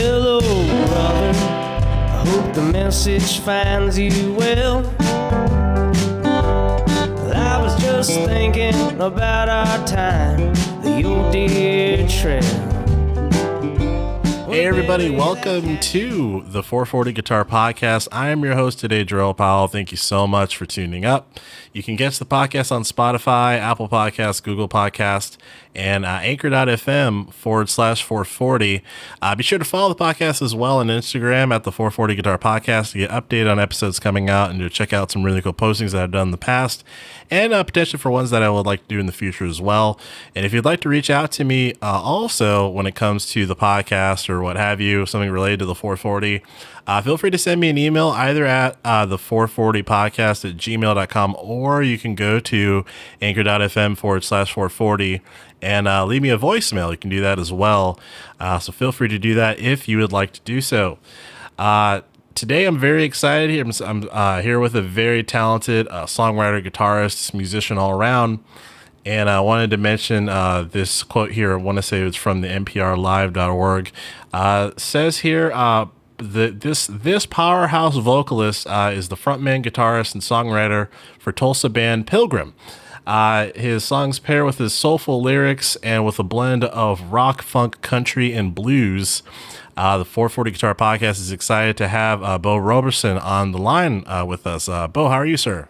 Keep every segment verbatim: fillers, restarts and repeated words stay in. Hello, brother. I hope the message finds you well. I was just thinking about our time, the old dear trail. Hey, everybody. Welcome to the four forty Guitar Podcast. I am your host today, Jerrell Powell. Thank you so much for tuning up. You can catch the podcast on Spotify, Apple Podcasts, Google Podcasts, and uh, anchor dot f m forward slash four forty. Uh, be sure to follow the podcast as well on Instagram at the four forty Guitar Podcast to get updated on episodes coming out and to check out some really cool postings that I've done in the past and uh, potentially for ones that I would like to do in the future as well. And if you'd like to reach out to me uh, also when it comes to the podcast or what have you, something related to the four forty, uh, feel free to send me an email either at uh, the four forty podcast at gmail dot com, or you can go to anchor dot f m forward slash four forty and uh, leave me a voicemail. You can do that as well. Uh, so feel free to do that if you would like to do so. Uh, today, I'm very excited here. I'm, I'm uh, here with a very talented uh, songwriter, guitarist, musician all around. And I wanted to mention uh, this quote here. I want to say it's from the n p r live dot org. Uh, says here, uh, the, this this powerhouse vocalist uh, is the frontman, guitarist, and songwriter for Tulsa band Pilgrim. Uh, his songs pair with his soulful lyrics and with a blend of rock, funk, country, and blues. Uh, the four forty Guitar Podcast is excited to have uh, Beau Roberson on the line uh, with us. Uh, Beau, how are you, sir?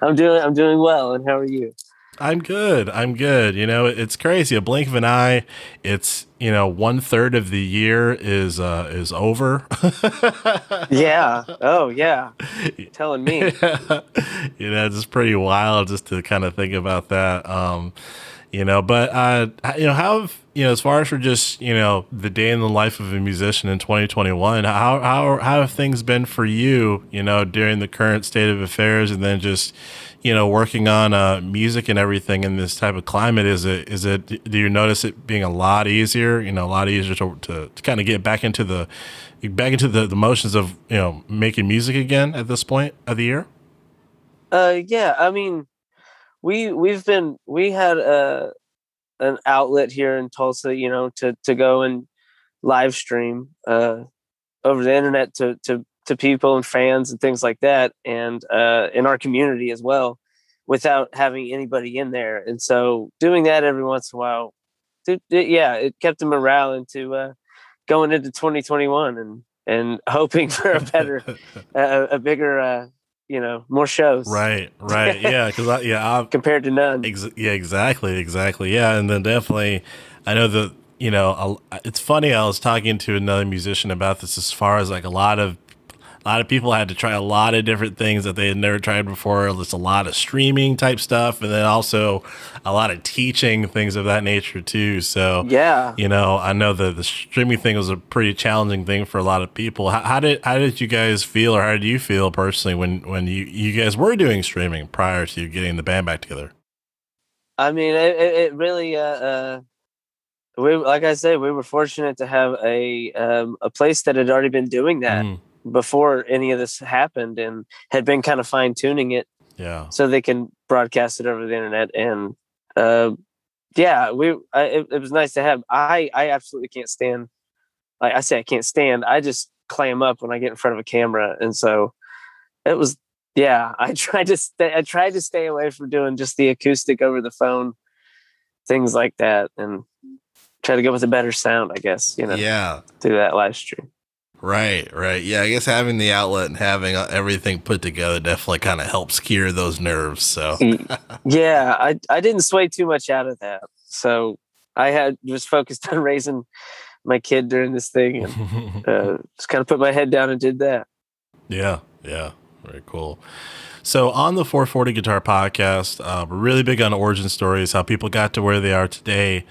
I'm doing I'm doing well, and how are you? I'm good. I'm good. You know, it's crazy. A blink of an eye. It's, you know, one third of the year is uh, is over. Yeah. Oh, yeah. You're telling me. Yeah. You know, it's pretty wild just to kind of think about that. Um, you know, but, uh, you know, how, you know, as far as for just, you know, the day in the life of a musician in twenty twenty-one, how, how, how have things been for you, you know, during the current state of affairs and then just, you know, working on uh, music and everything in this type of climate? Is it, is it, do you notice it being a lot easier, you know, a lot easier to, to, to kind of get back into the, back into the, the motions of, you know, making music again at this point of the year? Uh, yeah. I mean, we, we've been, we had a, an outlet here in Tulsa, you know, to, to go and live stream uh, over the internet to, to, to people and fans and things like that, and uh, in our community as well, without having anybody in there. And so doing that every once in a while, it, it, yeah, it kept the morale into uh, going into twenty twenty-one and, and hoping for a better, a, a bigger, uh, you know, more shows. Right, right. Yeah, because yeah, I've, compared to none. Ex- yeah, exactly, exactly. Yeah, and then definitely, I know the, you know, it's funny, I was talking to another musician about this as far as like a lot of, A lot of people had to try a lot of different things that they had never tried before. There's a lot of streaming type stuff, and then also a lot of teaching, things of that nature too. So yeah, you know, I know the the streaming thing was a pretty challenging thing for a lot of people. How, how did how did you guys feel, or how did you feel personally when when you you guys were doing streaming prior to getting the band back together? I mean, it, it really. Uh, uh... We like I said, we were fortunate to have a um, a place that had already been doing that. Mm. Before any of this happened, and had been kind of fine tuning it, yeah, so they can broadcast it over the internet. And uh, yeah, we I, it, it was nice to have. I I absolutely can't stand. Like I say, I can't stand. I just clam up when I get in front of a camera, and so it was. Yeah, I tried to stay. I tried to stay away from doing just the acoustic over the phone, things like that, and try to go with a better sound. I guess, you know. Yeah. Through that live stream. Right, right. Yeah, I guess having the outlet and having everything put together definitely kind of helps cure those nerves. So, yeah, I I didn't sway too much out of that. So I had was focused on raising my kid during this thing, and uh, just kind of put my head down and did that. Yeah, yeah, very cool. So on the four forty Guitar Podcast, uh, we're really big on origin stories, how people got to where they are today.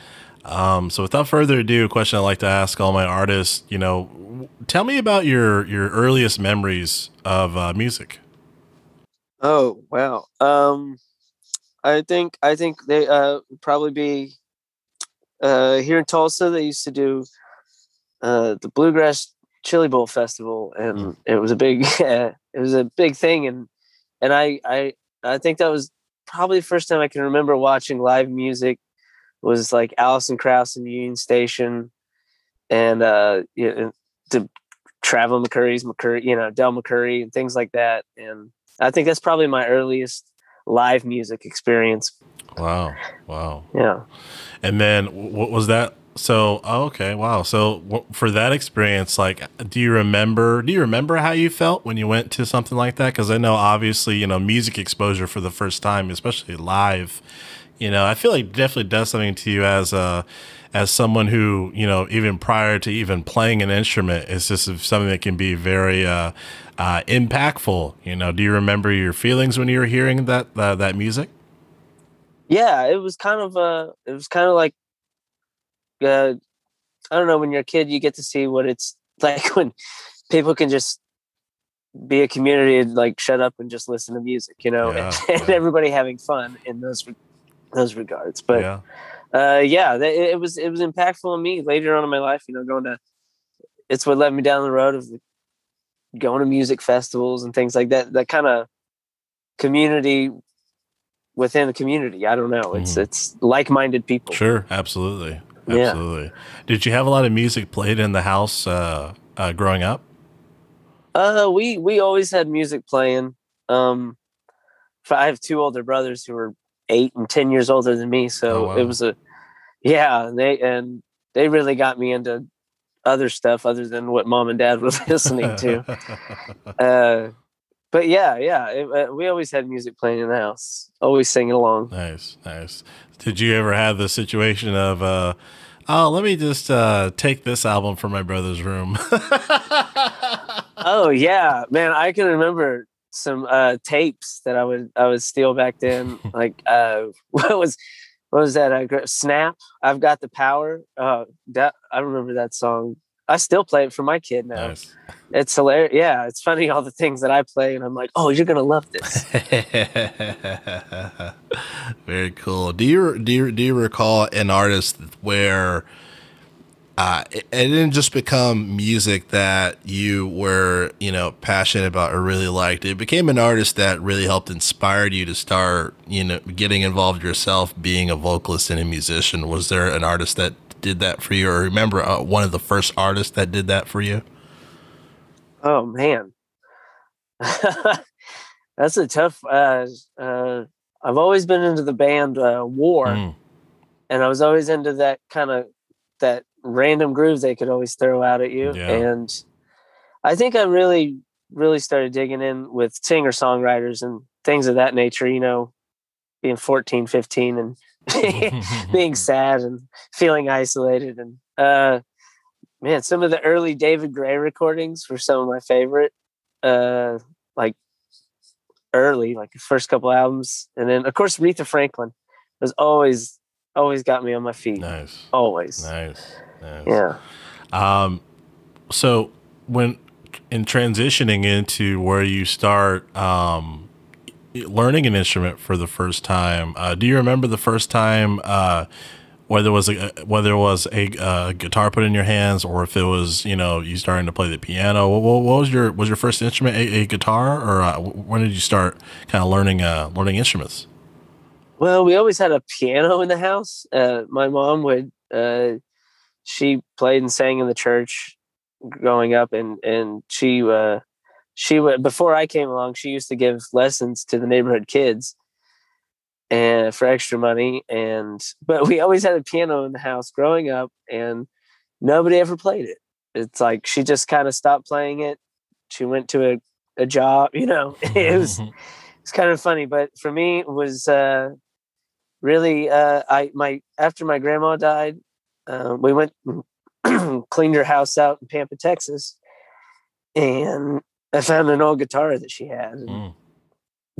Um, so without further ado, a question I like to ask all my artists, you know, tell me about your, your earliest memories of, uh, music. Oh, wow. Um, I think, I think they, uh, probably be, uh, here in Tulsa, they used to do, uh, the Bluegrass Chili Bowl Festival, and mm. it was a big, it was a big thing. And, and I, I, I think that was probably the first time I can remember watching live music. Was like Allison Krauss in Union Station, and uh, you know, to travel McCoury's, McCoury, you know, Del McCoury and things like that. And I think that's probably my earliest live music experience. Wow. Wow. Yeah. And then what was that? So, oh, okay. Wow. So w- for that experience, like, do you remember, do you remember how you felt when you went to something like that? Cause I know obviously, you know, music exposure for the first time, especially live, you know, I feel like it definitely does something to you as a, as someone who, you know, even prior to even playing an instrument, it's just something that can be very, uh, uh, impactful. You know, do you remember your feelings when you were hearing that, uh, that music? Yeah, it was kind of, uh, it was kind of like, Uh, I don't know, when you're a kid, you get to see what it's like when people can just be a community and like shut up and just listen to music, you know, yeah, and, and yeah. everybody having fun in those those regards. But yeah, uh, yeah it, it was it was impactful on me later on in my life. You know, going to it's what led me down the road of going to music festivals and things like that. That kind of community within a community. I don't know. Mm-hmm. It's it's like-minded people. Sure, absolutely. Absolutely. Yeah. Did you have a lot of music played in the house uh, uh, growing up? Uh, we we always had music playing. Um, I have two older brothers who are eight and ten years older than me, so oh, wow. it was a yeah. They and they really got me into other stuff other than what mom and dad was listening to. uh, but yeah, yeah, it, uh, we always had music playing in the house. Always singing along. Nice, nice. Did you ever have the situation of, uh, oh, let me just uh, take this album from my brother's room? Oh, yeah. Man, I can remember some uh, tapes that I would I would steal back then. Like, uh, what was what was that? Uh, Snap, I've Got the Power. Uh, that I remember that song. I still play it for my kid now. Nice. It's hilarious. Yeah, it's funny, all the things that I play, and I'm like, oh, you're going to love this. Very cool. Do you, do you, do you recall an artist where uh, it, it didn't just become music that you were, you know, passionate about or really liked? It became an artist that really helped inspire you to start, you know, getting involved yourself, being a vocalist and a musician. Was there an artist that did that for you, or remember uh, one of the first artists that did that for you? Oh man. That's a tough, uh, uh, I've always been into the band, uh, War. Mm. And I was always into that kind of, that random groove they could always throw out at you. Yeah. And I think I really, really started digging in with singer songwriters and things of that nature, you know, being fourteen, fifteen and being sad and feeling isolated. And uh man, some of the early David Gray recordings were some of my favorite, uh like early, like the first couple albums. And then of course Aretha Franklin was always always got me on my feet. Nice. Always. Nice. Nice. Yeah. Um so when in transitioning into where you start um learning an instrument for the first time, uh, do you remember the first time, uh, whether it was a, whether it was a, a guitar put in your hands, or if it was, you know, you starting to play the piano? What, what was your was your first instrument a, a guitar, or uh, when did you start kind of learning uh, learning instruments? Well, we always had a piano in the house. Uh, my mom would uh, she played and sang in the church growing up, and and she. Uh, She would, before I came along, she used to give lessons to the neighborhood kids and for extra money. And, but we always had a piano in the house growing up, and nobody ever played it. It's like, she just kind of stopped playing it. She went to a, a job, you know, it was, it's kind of funny, but for me it was, uh, really, uh, I, my, after my grandma died, um, we went and cleaned her house out in Pampa, Texas. And I found an old guitar that she had. And mm.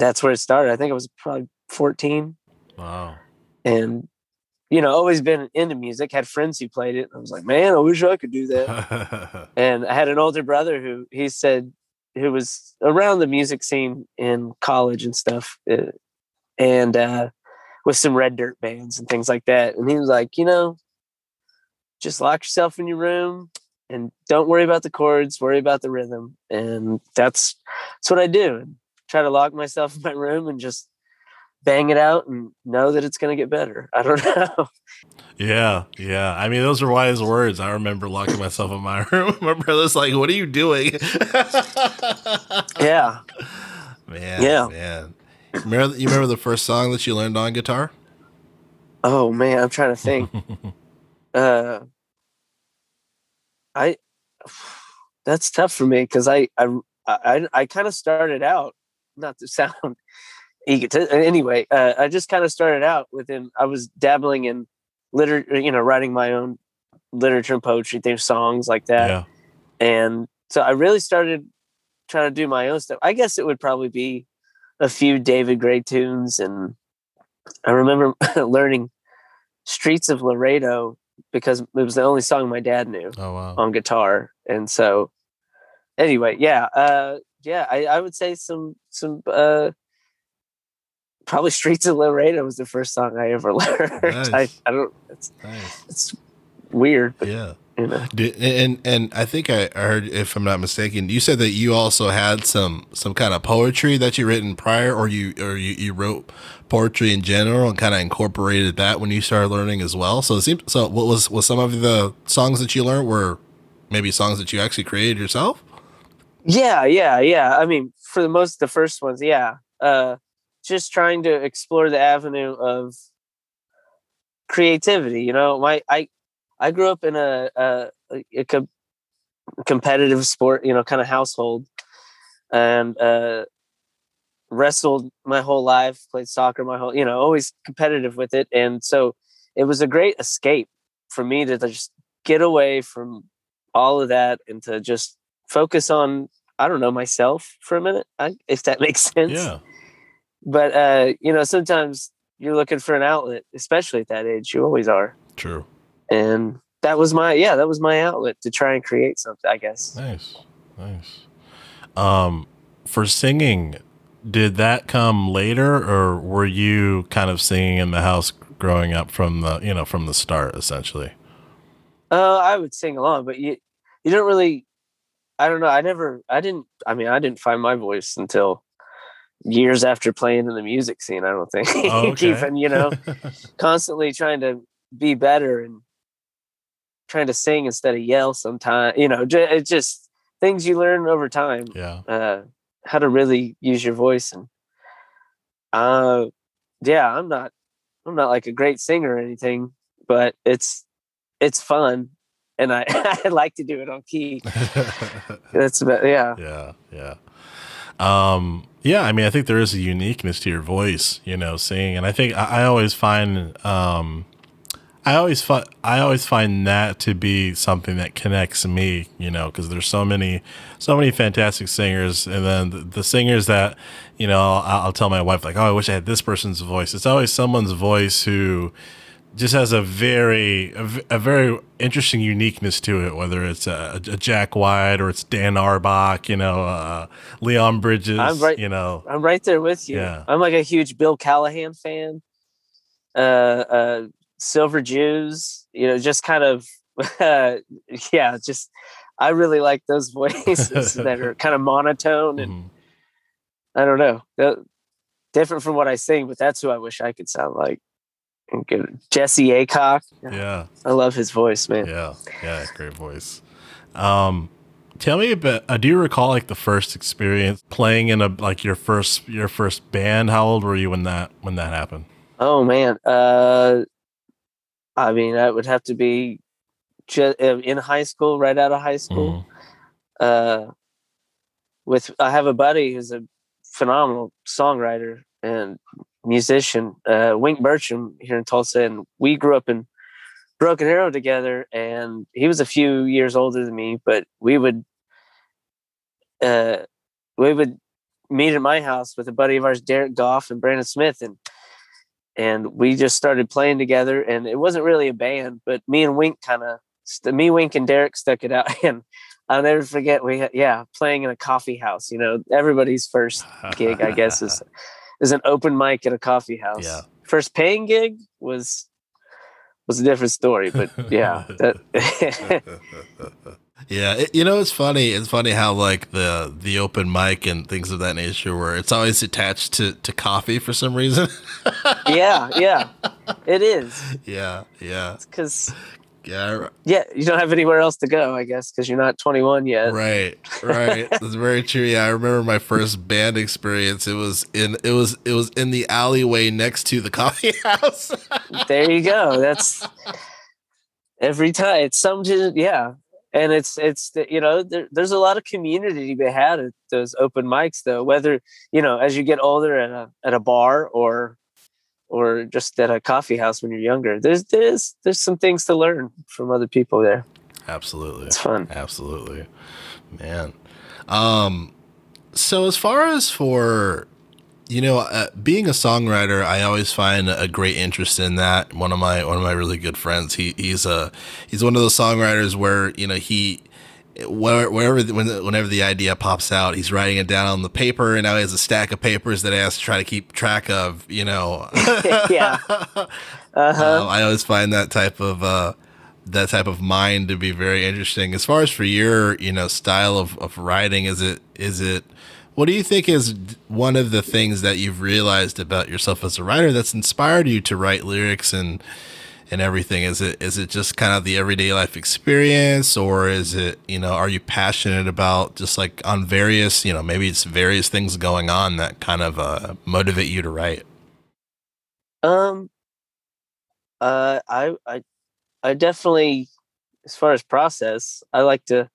That's where it started. I think I was probably fourteen. Wow. And, you know, always been into music, had friends who played it. I was like, man, I wish I could do that. And I had an older brother who he said, who was around the music scene in college and stuff. Uh, and uh, with some Red Dirt bands and things like that. And he was like, you know, just lock yourself in your room. And don't worry about the chords, worry about the rhythm. And that's, that's what I do. Try to lock myself in my room and just bang it out and know that it's going to get better. I don't know. Yeah. Yeah. I mean, those are wise words. I remember locking myself in my room. My brother's like, what are you doing? Yeah. Man. Yeah. Man. You remember, you remember the first song that you learned on guitar? Oh man. I'm trying to think. uh, I, that's tough for me. Cause I, I, I, I kind of started out, not to sound egotistical. Anyway, uh, I just kind of started out within, I was dabbling in literature, you know, writing my own literature and poetry things, songs like that. Yeah. And so I really started trying to do my own stuff. I guess it would probably be a few David Gray tunes. And I remember learning Streets of Laredo because it was the only song my dad knew oh, wow. on guitar. And so anyway, yeah. Uh, yeah, I, I would say some, some, uh, probably Streets of Laredo was the first song I ever learned. Nice. I, I don't, it's, nice. It's weird. But, yeah. You know. Did, and, and I think I heard, if I'm not mistaken, you said that you also had some, some kind of poetry that you written prior, or you, or you, you wrote poetry in general and kind of incorporated that when you started learning as well. So it seems, so what was, was some of the songs that you learned were maybe songs that you actually created yourself? Yeah. Yeah. Yeah. I mean, for the most, the first ones. Yeah. Uh, just trying to explore the avenue of creativity. You know, my, I, I grew up in a, a, a co- competitive sport, you know, kind of household, and, uh, wrestled my whole life, played soccer, my whole, you know, always competitive with it. And so it was a great escape for me to just get away from all of that and to just focus on, I don't know, myself for a minute, I, if that makes sense. Yeah. But, uh, you know, sometimes you're looking for an outlet, especially at that age. You always are. True. And that was my, yeah, that was my outlet to try and create something, I guess. Nice. Nice. Um, for singing, did that come later, or were you kind of singing in the house growing up from the, you know, from the start, essentially? Uh, I would sing along, but you, you don't really, I don't know. I never, I didn't, I mean, I didn't find my voice until years after playing in the music scene, I don't think. Oh, okay. Even, you know, constantly trying to be better and trying to sing instead of yell sometimes, you know, j- it's just things you learn over time. Yeah. Uh, how to really use your voice. And, uh, yeah, I'm not, I'm not like a great singer or anything, but it's, it's fun. And I, I like to do it on key. That's about, yeah. Yeah. Yeah. Um, yeah, I mean, I think there is a uniqueness to your voice, you know, singing, and I think I, I always find, um, I always find, I always find that to be something that connects me, you know, because there's so many, so many fantastic singers, and then the, the singers that, you know, I'll, I'll tell my wife like, oh, I wish I had this person's voice. It's always someone's voice who just has a very, a, a very interesting uniqueness to it, whether it's a, a Jack White or it's Dan Auerbach, you know, uh, Leon Bridges, I'm right, you know. I'm right there with you. Yeah. I'm like a huge Bill Callahan fan, uh, uh, Silver Jews, you know, just kind of, uh, yeah, just, I really like those voices that are kind of monotone and mm-hmm. I don't know, they're different from what I sing, but that's who I wish I could sound like. Jesse Aycock. Yeah. I love his voice, man. Yeah. Yeah. Great voice. Um, tell me about, uh, do you recall like the first experience playing in a, like your first, your first band? How old were you when that, when that happened? Oh man. Uh, I mean, I would have to be just in high school, right out of high school. Mm. Uh, with, I have a buddy who's a phenomenal songwriter and musician, uh, Wink Bertram here in Tulsa, and we grew up in Broken Arrow together, and he was a few years older than me, but we would uh, we would meet at my house with a buddy of ours, Derek Goff and Brandon Smith, and and we just started playing together, and it wasn't really a band, but me and Wink kind of st- me, Wink, and Derek stuck it out, and I'll never forget we had, yeah playing in a coffee house. You know, everybody's first gig, I guess, is is an open mic at a coffee house. Yeah. First paying gig was was a different story, but yeah. Yeah. It, you know, it's funny. It's funny how like the, the open mic and things of that nature where it's always attached to, to coffee for some reason. Yeah. Yeah, it is. Yeah. Yeah. It's 'cause yeah. Yeah. You don't have anywhere else to go, I guess, 'cause you're not twenty-one yet. Right. Right. That's very true. Yeah. I remember my first band experience. It was in, it was, it was in the alleyway next to the coffee house. There you go. That's every time it's something. Yeah. And it's, it's, you know, there, there's a lot of community to be had at those open mics, though, whether, you know, as you get older at a, at a bar or, or just at a coffee house when you're younger, there's, there's, there's some things to learn from other people there. Absolutely. It's fun. Absolutely, man. Um, so as far as for, you know, uh, being a songwriter, I always find a great interest in that. One of my one of my really good friends, he he's a he's one of those songwriters where, you know, he where, wherever when, whenever the idea pops out, he's writing it down on the paper, and now he has a stack of papers that he has to try to keep track of. You know, yeah. Uh-huh. Uh, I always find that type of uh, that type of mind to be very interesting. As far as for your you know style of, of writing, is it is it. What do you think is one of the things that you've realized about yourself as a writer that's inspired you to write lyrics and and everything? Is it is it just kind of the everyday life experience, or is it, you know, are you passionate about just like on various, you know, maybe it's various things going on that kind of uh, motivate you to write? Um, uh, I I I definitely, as far as process, I like to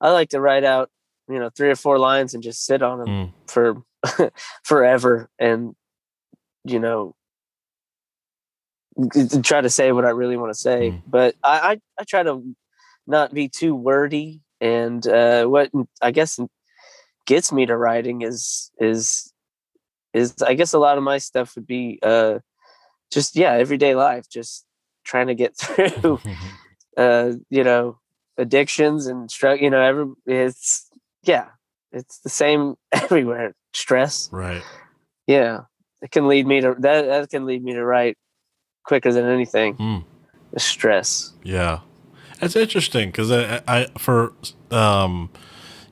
I like to write out, you know, three or four lines and just sit on them mm. for forever. And, you know, try to say what I really want to say, mm. but I, I, I try to not be too wordy. And, uh, what I guess gets me to writing is, is, is I guess a lot of my stuff would be, uh, just, yeah, everyday life, just trying to get through, uh, you know, addictions and struggle, you know, every it's, yeah, it's the same everywhere. Stress, right? Yeah, it can lead me to that. That can lead me to write quicker than anything. Mm. Stress. Yeah, that's interesting because I, I, for, um,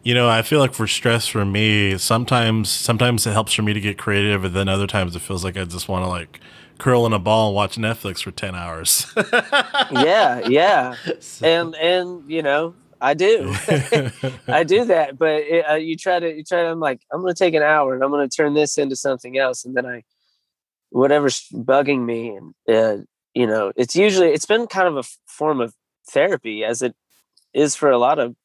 you know, I feel like for stress for me, sometimes, sometimes it helps for me to get creative, and then other times it feels like I just want to like curl in a ball and watch Netflix for ten hours. Yeah, yeah, so. and and you know. I do, I do that, but it, uh, you try to, you try to, I'm like, I'm going to take an hour and I'm going to turn this into something else. And then I, whatever's bugging me and, uh, you know, it's usually, it's been kind of a f- form of therapy as it is for a lot of,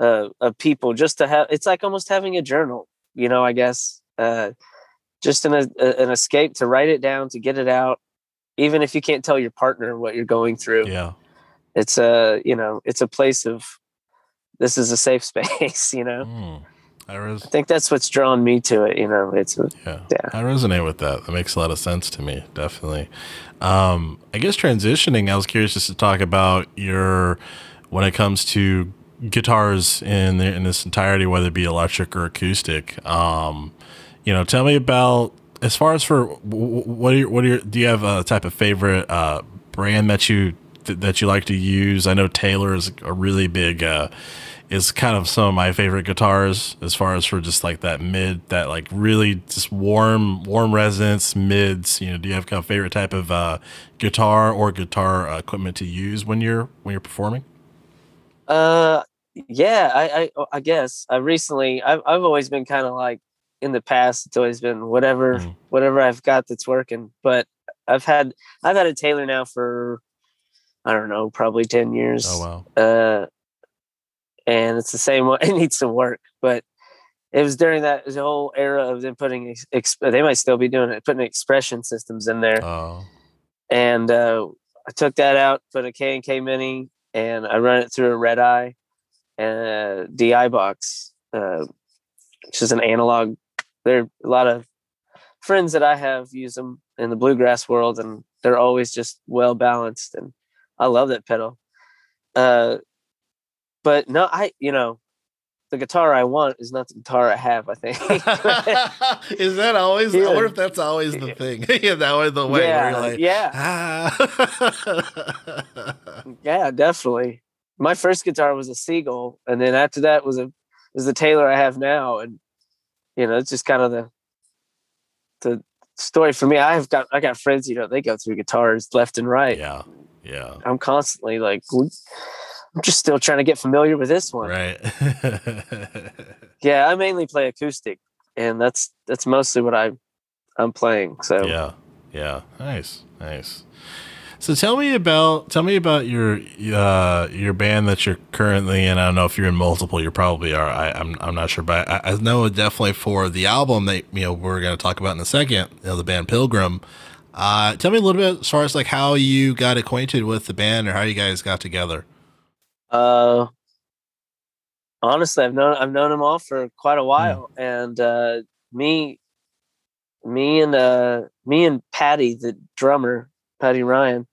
uh, of people just to have, it's like almost having a journal, you know, I guess, uh, just an, a, an escape to write it down, to get it out. Even if you can't tell your partner what you're going through. Yeah. It's a, you know, it's a place of, this is a safe space, you know, mm, I, res- I think that's what's drawn me to it. You know, it's, a, yeah. yeah, I resonate with that. That makes a lot of sense to me. Definitely. Um, I guess transitioning, I was curious just to talk about your, when it comes to guitars in the, in this entirety, whether it be electric or acoustic, um, you know, tell me about, as far as for what are your, what are your, do you have a type of favorite, uh, brand that you, that you like to use? I know Taylor is a really big, uh, is kind of some of my favorite guitars as far as for just like that mid, that like really just warm, warm resonance mids, you know, do you have kind of favorite type of, uh, guitar or guitar equipment to use when you're, when you're performing? Uh, yeah, I, I, I guess I recently, I've, I've always been kind of like in the past, it's always been whatever, mm-hmm. whatever I've got that's working, but I've had, I've had a Taylor now for, I don't know, probably ten years. Oh, wow. Uh, and it's the same one. It needs some work, but it was during that it was the whole era of them putting, ex- they might still be doing it, putting expression systems in there. Oh. And uh, I took that out, put a K and K Mini, and I run it through a Red Eye and a D I box, uh, which is an analog. There are a lot of friends that I have use them in the bluegrass world, and they're always just well-balanced, and I love that pedal. Uh, but no, I, you know, the guitar I want is not the guitar I have, I think. Is that always, yeah. I wonder if that's always the thing. Yeah, that was the way. Yeah, where you're like, yeah. Ah. Yeah, definitely. My first guitar was a Seagull. And then after that was a, is the Taylor I have now. And, you know, it's just kind of the, the story for me. I've got, I got friends, you know, they go through guitars left and right. Yeah. Yeah. I'm constantly like, I'm just still trying to get familiar with this one. Right. Yeah, I mainly play acoustic, and that's that's mostly what I I'm playing. So yeah, yeah, nice, nice. So tell me about tell me about your uh, your band that you're currently in. I don't know if you're in multiple. You probably are. I, I'm I'm not sure, but I, I know definitely for the album that you know we're going to talk about in a second, you know, the band Pilgrim. Uh, tell me a little bit as far as like how you got acquainted with the band or how you guys got together. Uh, honestly, I've known, I've known them all for quite a while. Yeah. And, uh, me, me and, uh, me and Patty, the drummer, Patty Ryan,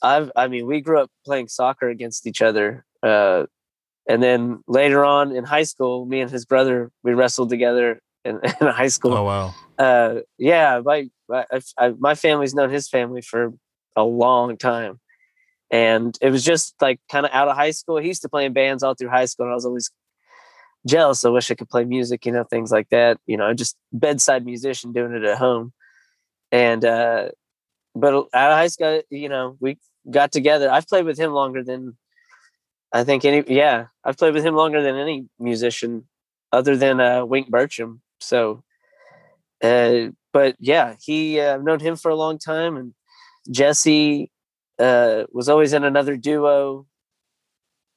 I've, I mean, we grew up playing soccer against each other. Uh, and then later on in high school, me and his brother, we wrestled together in, in high school. Oh, wow. Uh, yeah, my, my, I, my family's known his family for a long time. And it was just like kind of out of high school. He used to play in bands all through high school, and I was always jealous. I wish I could play music, you know, things like that. You know, just bedside musician doing it at home. And, uh, but out of high school, you know, we got together. I've played with him longer than I think any, yeah, I've played with him longer than any musician other than, uh, Wink Bertram. So, uh, but yeah, he, uh, I've known him for a long time, and Jesse, Uh, was always in another duo,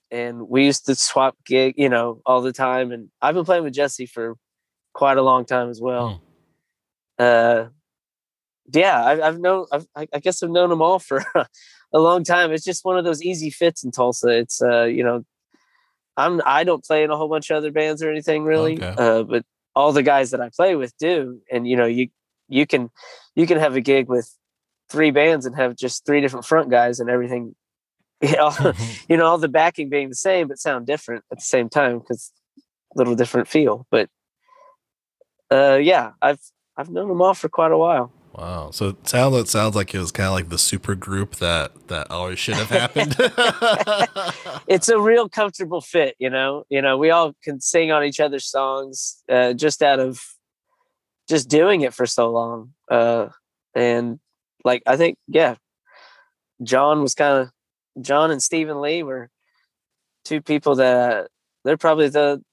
and we used to swap gig, you know, all the time. And I've been playing with Jesse for quite a long time as well. Mm. Uh, yeah, I've, I've known, I've, I guess I've known them all for a long time. It's just one of those easy fits in Tulsa. It's, uh, you know, I'm, I don't play in a whole bunch of other bands or anything really. Okay. Uh, but all the guys that I play with do. And, you know, you, you can, you can have a gig with three bands and have just three different front guys and everything, you know, you know, all the backing being the same, but sound different at the same time, because a little different feel. But, uh, yeah, I've, I've known them all for quite a while. Wow. So it sounds, it sounds like it was kind of like the super group that, that always should have happened. It's a real comfortable fit, you know, you know, we all can sing on each other's songs, uh, just out of just doing it for so long. Uh, and, Like, I think, yeah, John was kind of, John and Stephen Lee were two people that, uh, they're probably the,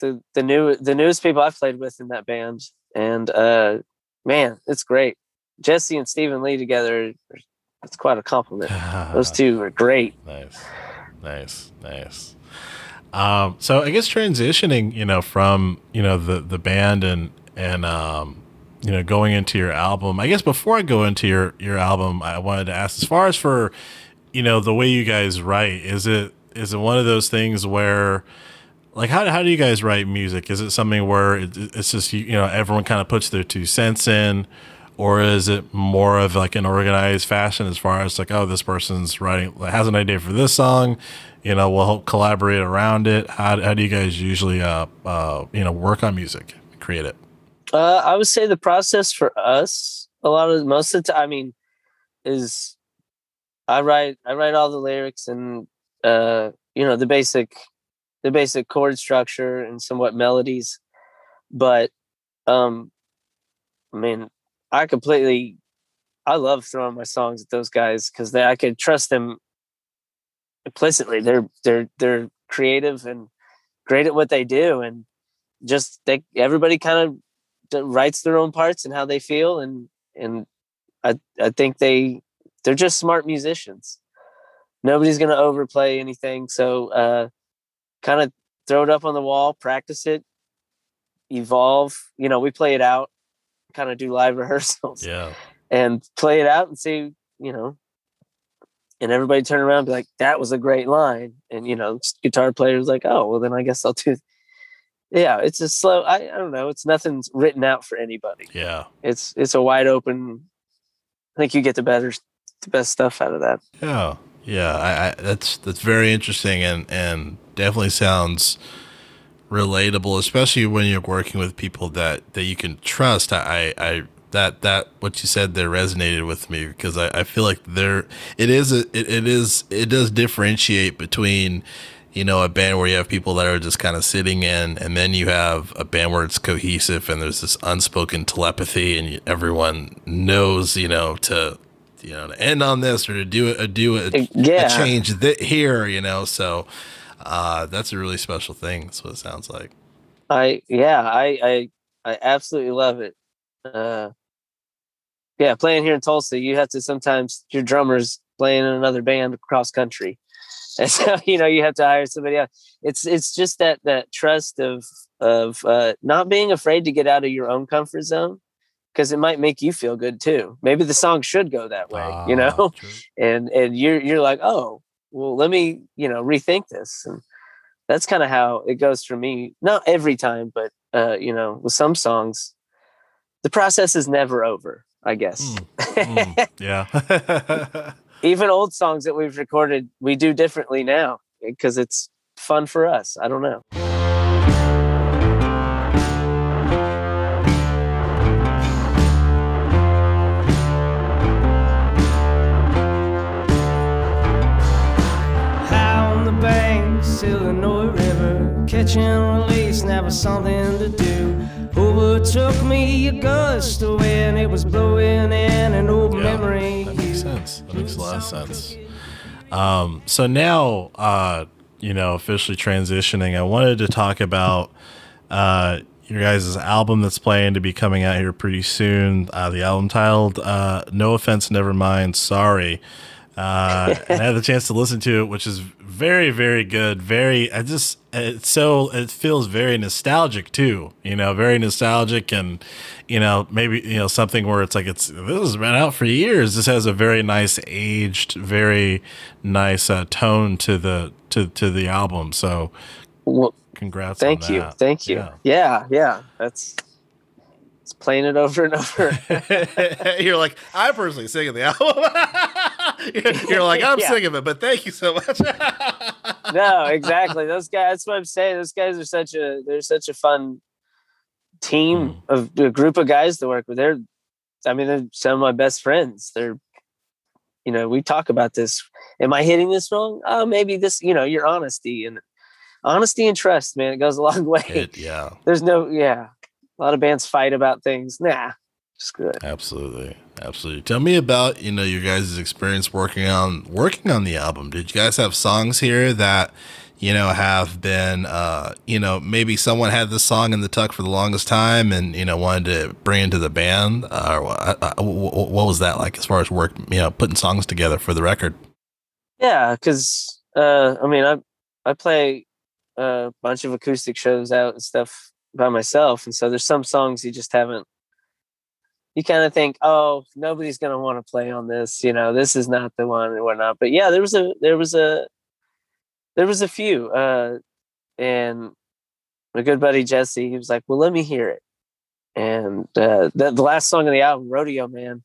the, the new, the newest people I've played with in that band. And, uh, man, it's great. Jesse and Stephen Lee together, it's quite a compliment. Those two are great. Nice, nice, nice. Um, so I guess transitioning, you know, from, you know, the, the band and, and, um, you know, going into your album, I guess before I go into your, your album, I wanted to ask, as far as for, you know, the way you guys write, is it, is it one of those things where like, how, how do you guys write music? Is it something where it, it's just, you know, everyone kind of puts their two cents in, or is it more of like an organized fashion as far as like, oh, this person's writing, has an idea for this song, you know, we'll help collaborate around it. How, how do you guys usually, uh, uh, you know, work on music, create it? Uh, I would say the process for us, a lot of most of the time, I mean, is I write, I write all the lyrics and, uh, you know, the basic, the basic chord structure and somewhat melodies. But, um, I mean, I completely, I love throwing my songs at those guys, because I can trust them implicitly. They're, they're, they're creative and great at what they do. And just they, everybody kind of writes their own parts and how they feel. And, and I, I think they, they're just smart musicians. Nobody's going to overplay anything. So, uh, kind of throw it up on the wall, practice it, evolve, you know, we play it out, kind of do live rehearsals yeah. and play it out and see, you know, and everybody turn around and be like, that was a great line. And, you know, guitar player's like, oh, well then I guess I'll do Yeah, it's a slow, I, I don't know, it's nothing's written out for anybody. Yeah. It's it's a wide open, I think you get the better, the best stuff out of that. Yeah, yeah, I, I, that's that's very interesting and, and definitely sounds relatable, especially when you're working with people that, that you can trust. I, I, that, that, what you said there resonated with me, because I, I feel like there, it is, a, it, it is, it does differentiate between, you know, a band where you have people that are just kind of sitting in, and then you have a band where it's cohesive and there's this unspoken telepathy, and you, everyone knows, you know, to, you know, to end on this or to do a, do a, yeah. a change that here, you know, so, uh, that's a really special thing. That's what it sounds like. I, yeah, I, I, I absolutely love it. Uh, yeah. Playing here in Tulsa, you have to, sometimes your drummer's playing in another band across country. And so, you know, you have to hire somebody else. It's it's just that that trust of of uh, not being afraid to get out of your own comfort zone, because it might make you feel good too. Maybe the song should go that way, uh, you know. True. And and you're you're like, oh, well, let me you know rethink this. And that's kind of how it goes for me. Not every time, but uh, you know, with some songs, the process is never over, I guess. Mm, mm, yeah. Even old songs that we've recorded, we do differently now because it's fun for us. I don't know. High on the banks, Illinois River, catch and release, never something to do. Overtook me a gust when it was blowing in an old yeah, memory. That makes sense. That makes a lot of sense. Um, so now, uh, you know, officially transitioning, I wanted to talk about uh, your guys' album that's planned to be coming out here pretty soon. Uh, the album titled uh, No Offense, Nevermind, Sorry. Uh, and I had the chance to listen to it, which is very, very good. Very, I just, it's so, it feels very nostalgic too, you know, very nostalgic and, you know, maybe, you know, something where it's like, it's, this has been out for years. This has a very nice aged, very nice uh, tone to the, to, to the album. So well, congrats. Thank on you. That. Thank you. Yeah. Yeah. Yeah. That's, it's playing it over and over. You're like, I personally sing the album. You're like, I'm yeah. sick of it, but thank you so much. No, exactly. Those guys, that's what I'm saying. Those guys are such a, they're such a fun team of a group of guys to work with. They're, I mean, they're some of my best friends. They're, you know, we talk about this. Am I hitting this wrong? Oh, maybe this, you know, your honesty and honesty and trust, man. It goes a long way. It, yeah. There's no, yeah. A lot of bands fight about things. Nah. Good. Absolutely. Absolutely. Tell me about, you know, your guys' experience working on working on the album. Did you guys have songs here that, you know, have been, uh, you know, maybe someone had this song in the tuck for the longest time and, you know, wanted to bring it to the band? Uh, what was that like as far as work, you know, putting songs together for the record? Yeah, because, uh, I mean, I, I play a bunch of acoustic shows out and stuff by myself. And so there's some songs you just haven't. You kind of think, oh, nobody's going to want to play on this. You know, this is not the one and whatnot. But yeah, there was a, there was a, there was a few, uh, and my good buddy, Jesse, he was like, well, let me hear it. And, uh, the, the last song on the album, Rodeo Man.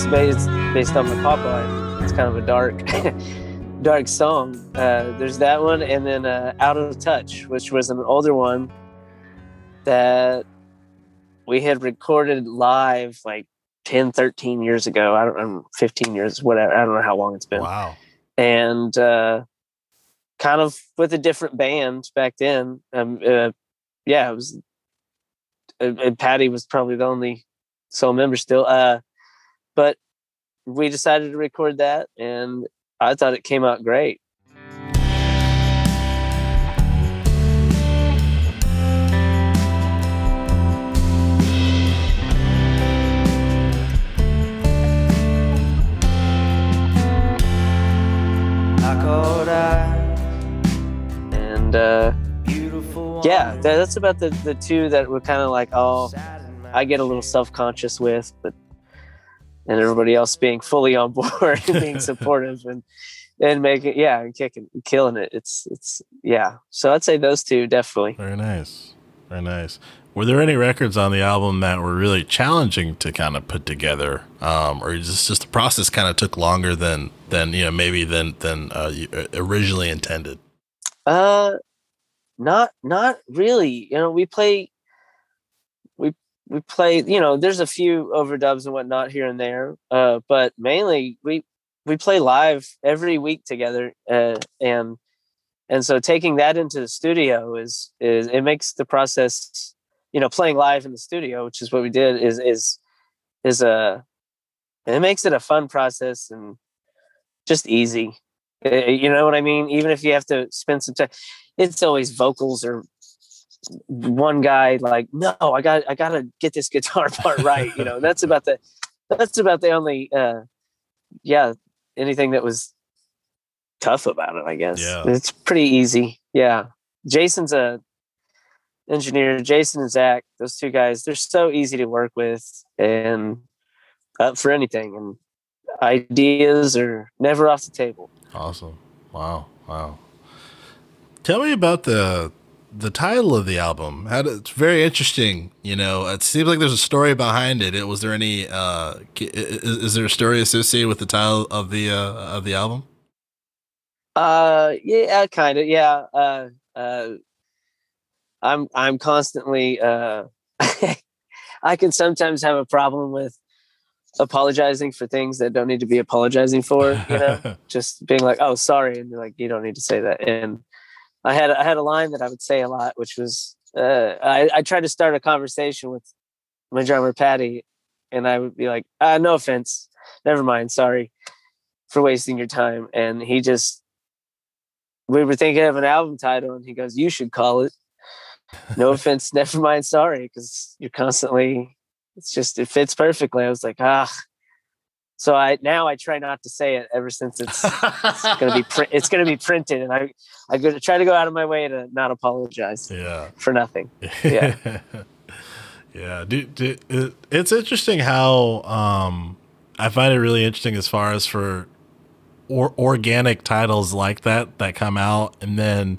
It's based on my papa. It's kind of a dark, dark song. Uh, there's that one, and then uh, Out of Touch, which was an older one that we had recorded live like ten, thirteen years ago. I don't know, fifteen years, whatever. I don't know how long it's been. Wow. And uh, kind of with a different band back then. Um, uh, yeah, it was. Uh, Patty was probably the only soul member still. Uh, But we decided to record that, and I thought it came out great. And uh, yeah, that's about the, the two that were kind of like, oh, I get a little self-conscious with, but and everybody else being fully on board and being supportive and and making yeah and kicking and killing it. It's it's yeah. So I'd say those two definitely. Very nice, very nice. Were there any records on the album that were really challenging to kind of put together, um, or is this just the process kind of took longer than than you know maybe than than uh, you originally intended? Uh, not not really. You know, we play. We play, you know, there's a few overdubs and whatnot here and there, uh, but mainly we we play live every week together, uh, and and so taking that into the studio is is it makes the process, you know, playing live in the studio, which is what we did, is is is a it makes it a fun process and just easy, you know what I mean? Even if you have to spend some time, it's always vocals or one guy like, no, I got, I got to get this guitar part right. You know, that's about the, that's about the only, uh, yeah, anything that was tough about it, I guess. Yeah. It's pretty easy. Yeah. Jason's a engineer, Jason and Zach, those two guys, they're so easy to work with and up for anything. And ideas are never off the table. Awesome. Wow. Wow. Tell me about the, the title of the album. How did, it's very interesting. You know, it seems like there's a story behind it. It was there any, uh, is, is there a story associated with the title of the, uh, of the album? Uh, yeah, kind of. Yeah. Uh, uh, I'm, I'm constantly, uh, I can sometimes have a problem with apologizing for things that don't need to be apologizing for, you know, just being like, oh, sorry. And like, you don't need to say that. And, I had I had a line that I would say a lot, which was uh, I, I tried to start a conversation with my drummer Patty, and I would be like, ah, "No offense, never mind, sorry for wasting your time." And he just, we were thinking of an album title, and he goes, "You should call it No Offense, Never Mind, Sorry," because you're constantly, it's just it fits perfectly. I was like, ah. So I now I try not to say it ever since it's, it's gonna be print, it's gonna be printed, and I I go to try to go out of my way to not apologize yeah. for nothing. Yeah, yeah. Do, do, it, it's interesting how um, I find it really interesting as far as for or, organic titles like that that come out and then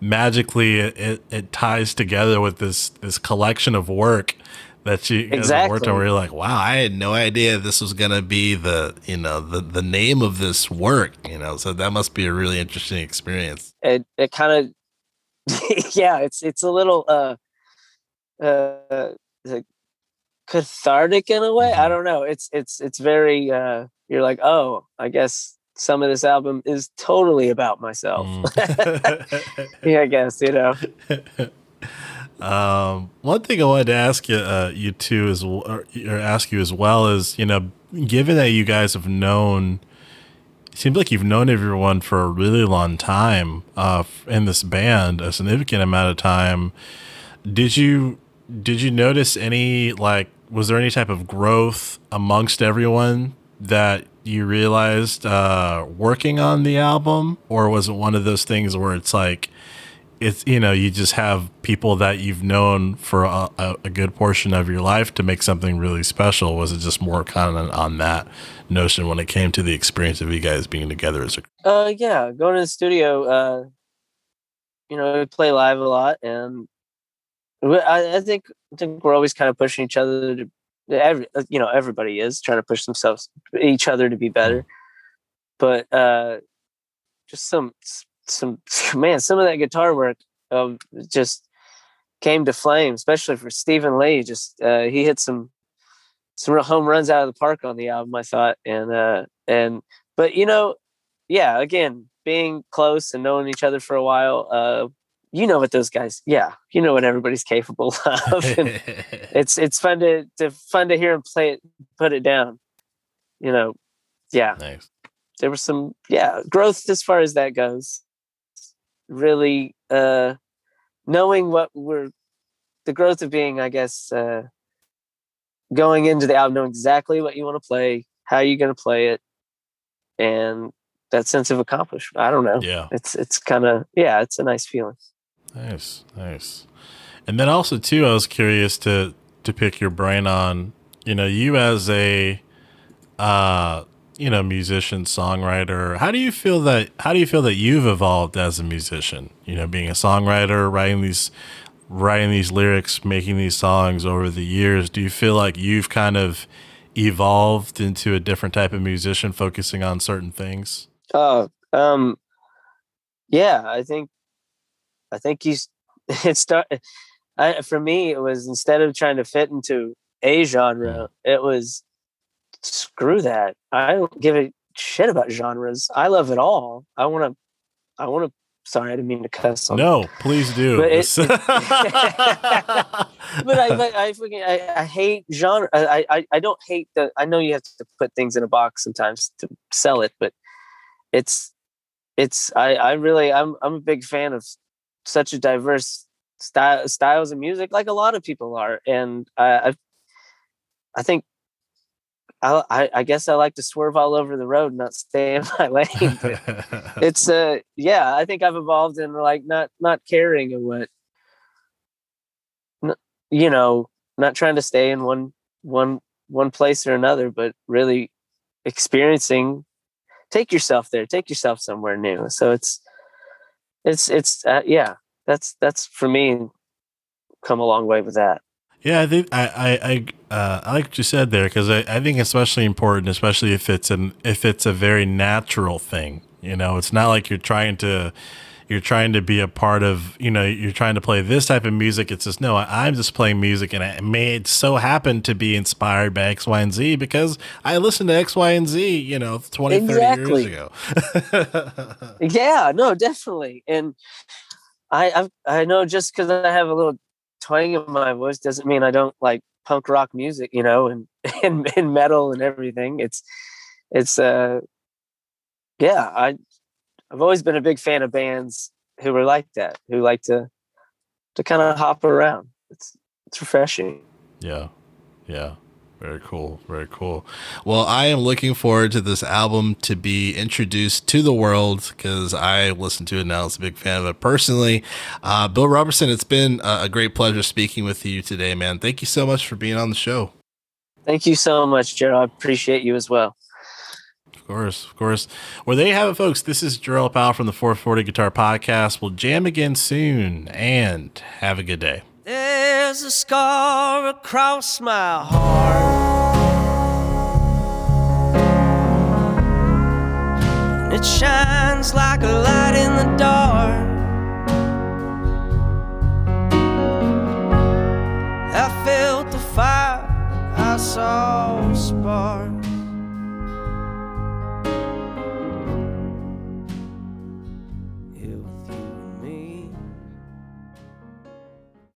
magically it, it, it ties together with this this collection of work that you exactly. worked on where you're like, wow, I had no idea this was going to be the, you know, the, the name of this work, you know, so that must be a really interesting experience. It, it kind of, yeah, it's, it's a little, uh, uh, cathartic in a way. I don't know. It's, it's, it's very, uh, you're like, oh, I guess some of this album is totally about myself. Mm. yeah, I guess, you know. Um, one thing I wanted to ask you, uh, you two is, or, or ask you as well is, you know, given that you guys have known, it seems like you've known everyone for a really long time, uh, in this band, a significant amount of time. Did you, did you notice any, like, was there any type of growth amongst everyone that you realized, uh, working on the album, or was it one of those things where it's like, it's, you know, you just have people that you've known for a, a good portion of your life to make something really special? Was it just more kind of on that notion when it came to the experience of you guys being together as a? Uh, yeah, going to the studio, uh, you know, we play live a lot, and I, I think I think we're always kind of pushing each other to, every, you know, everybody is trying to push themselves, each other to be better, but uh, just some. Some man, some of that guitar work um, just came to flame, especially for Stephen Lee. Just uh, he hit some some real home runs out of the park on the album, I thought. And uh, and but you know, yeah, again, being close and knowing each other for a while, uh, you know what those guys, yeah, you know what everybody's capable of. And it's it's fun to, to fun to hear him play it, put it down. You know, yeah. Nice. There was some yeah growth as far as that goes. Really uh knowing what we're the growth of being, I guess, uh going into the album, knowing exactly what you want to play, how you're going to play it, and that sense of accomplishment. I don't know. Yeah. It's it's kind of yeah, it's a nice feeling. Nice, nice. And then also too, I was curious to to pick your brain on, you know, you as a uh, you know, musician, songwriter, how do you feel that, how do you feel that you've evolved as a musician, you know, being a songwriter, writing these, writing these lyrics, making these songs over the years? Do you feel like you've kind of evolved into a different type of musician, focusing on certain things? Oh, um, yeah, I think, I think you, it started, I, for me, it was instead of trying to fit into a genre, it was screw that. I don't give a shit about genres. I love it all. I want to, I want to, sorry, I didn't mean to cuss. On no, that. Please do. But, it, it, but I, but I, I, I hate genre. I, I, I don't hate the, I know you have to put things in a box sometimes to sell it, but it's, it's, I, I really, I'm, I'm a big fan of such a diverse style, styles of music, like a lot of people are. And I, I, I think, I, I guess I like to swerve all over the road, and not stay in my lane. It's uh, yeah, I think I've evolved in like not not caring and what, you know, not trying to stay in one one one place or another, but really experiencing. Take yourself there. Take yourself somewhere new. So it's it's it's uh, yeah. That's that's for me. Come a long way with that. Yeah, I think I I, I, uh, I like what you said there, because I, I think especially important, especially if it's an if it's a very natural thing. You know, it's not like you're trying to you're trying to be a part of, you know, you're trying to play this type of music. It's just no, I, I'm just playing music, and I may it so happen to be inspired by X, Y, and Z because I listened to X, Y, and Z, you know, twenty, exactly. thirty years ago. Yeah, no, definitely, and I I've, I know just because I have a little twang in my voice doesn't mean I don't like punk rock music, you know, and, and, and metal and everything. It's, it's, uh, yeah, I, I've always been a big fan of bands who were like that, who like to, to kind of hop around. It's, it's refreshing. Yeah. Yeah. Very cool. Very cool. Well, I am looking forward to this album to be introduced to the world, because I listened to it now. I was a big fan of it personally. Uh, Beau Roberson, it's been a great pleasure speaking with you today, man. Thank you so much for being on the show. Thank you so much, Jerrell. I appreciate you as well. Of course, of course. Well, there you have it, folks. This is Jerrell Powell from the four forty Guitar Podcast. We'll jam again soon, and have a good day. There's a scar across my heart. It shines like a light in the dark. I felt the fire, I saw a spark.